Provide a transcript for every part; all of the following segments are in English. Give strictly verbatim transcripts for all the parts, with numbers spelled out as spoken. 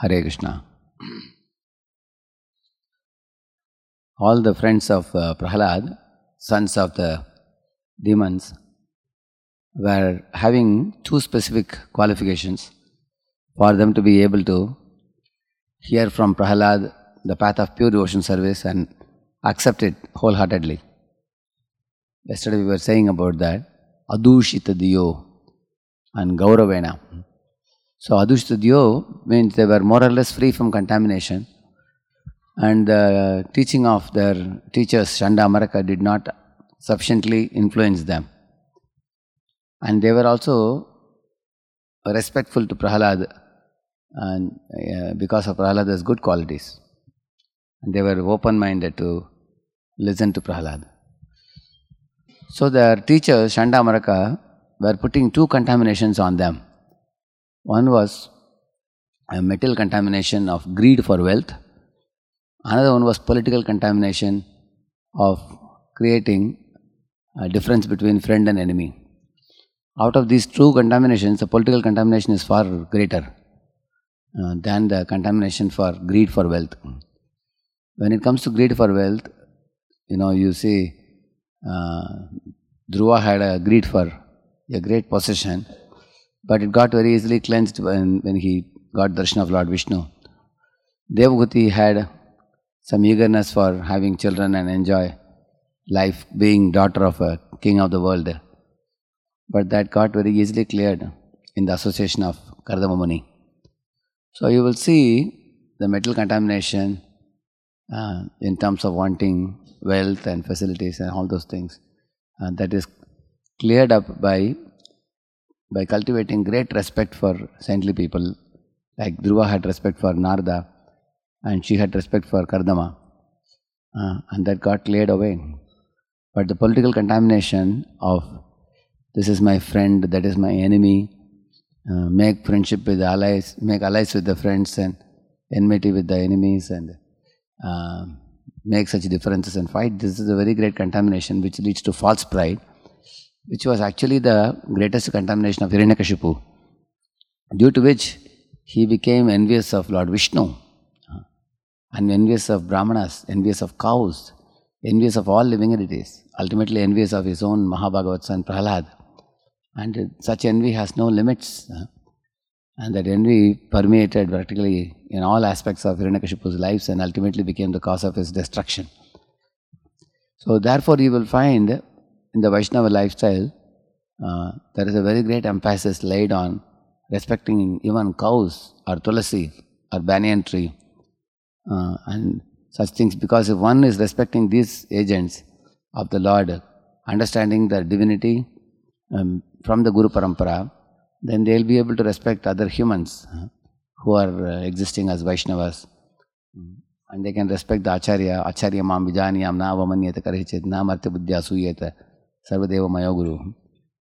Hare Krishna. All the friends of uh, Prahlada, sons of the demons, were having two specific qualifications for them to be able to hear from Prahlada the path of pure devotion service and accept it wholeheartedly. Yesterday we were saying about that, Adushita Diyo and gauravena. So Adushita Diyo means they were more or less free from contamination, and the teaching of their teachers Shanda Amaraka did not sufficiently influence them. And they were also respectful to Prahlada, and uh, because of Prahlada's good qualities. And they were open-minded to listen to Prahlada. So their teachers Shanda Amaraka were putting two contaminations on them. One was a material contamination of greed for wealth. Another one was political contamination of creating a difference between friend and enemy. Out of these two contaminations, the political contamination is far greater uh, than the contamination for greed for wealth. When it comes to greed for wealth, you know, you see uh, Dhruva had a greed for a great possession, but it got very easily cleansed when, when he got darshan of Lord Vishnu. Devaguti had some eagerness for having children and enjoy life, being daughter of a king of the world. But that got very easily cleared in the association of Kardamamuni. So you will see the metal contamination uh, in terms of wanting wealth and facilities and all those things. Uh, that is cleared up by by cultivating great respect for saintly people. Like Dhruva had respect for Narada, and she had respect for Kardama. Uh, and that got cleared away. But the political contamination of this is my friend, that is my enemy, uh, make friendship with allies, make allies with the friends and enmity with the enemies, and uh, make such differences and fight. This is a very great contamination which leads to false pride, which was actually the greatest contamination of Hiranyakashipu, due to which he became envious of Lord Vishnu, and envious of brahmanas, envious of cows, envious of all living entities, ultimately envious of his own Mahabhagavata son Prahlada. And such envy has no limits. And that envy permeated practically in all aspects of Hiranyakashipu's lives and ultimately became the cause of his destruction. So therefore you will find in the Vaishnava lifestyle, uh, there is a very great emphasis laid on respecting even cows or tulasi or banyan tree uh, and such things, because if one is respecting these agents of the Lord, understanding their divinity um, from the Guru Parampara, then they will be able to respect other humans who are uh, existing as Vaishnavas. Mm. And they can respect the Acharya. Acharya mam vijaniyam na vamanyata karhichet na martya buddhya suyeta sarvadeva mayo guru.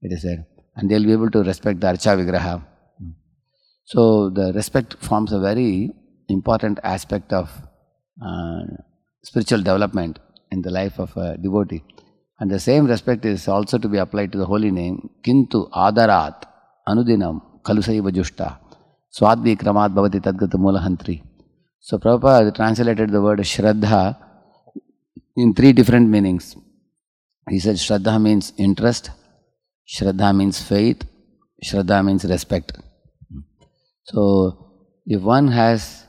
It is said. And they will be able to respect the Archa-vigraha. Mm. So the respect forms a very important aspect of uh, spiritual development in the life of a devotee. And the same respect is also to be applied to the holy name. Kintu adarat anudinam kalusaiva jushta swadvi kramat bhavati tadgata mulahantri. So Prabhupada translated the word Shraddha in three different meanings. He said Shraddha means interest, Shraddha means faith, Shraddha means respect. So if one has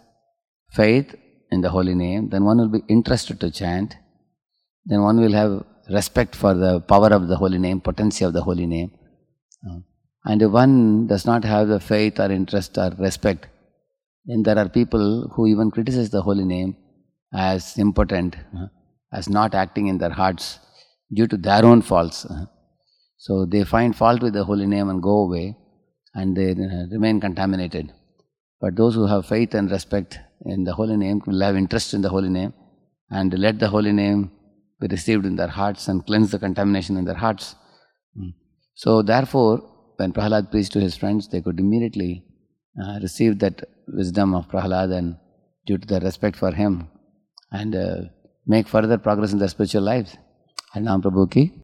faith in the holy name, then one will be interested to chant, then one will have respect for the power of the holy name, potency of the holy name. And if one does not have the faith or interest or respect, then there are people who even criticize the holy name as impotent, as not acting in their hearts due to their own faults. So they find fault with the holy name and go away, and they remain contaminated. But those who have faith and respect in the holy name will have interest in the holy name, and let the holy name be received in their hearts and cleanse the contamination in their hearts. So therefore, when Prahlada preached to his friends, they could immediately uh, receive that wisdom of Prahlada, and due to their respect for him, and uh, make further progress in their spiritual lives. And Nam Prabhu ki.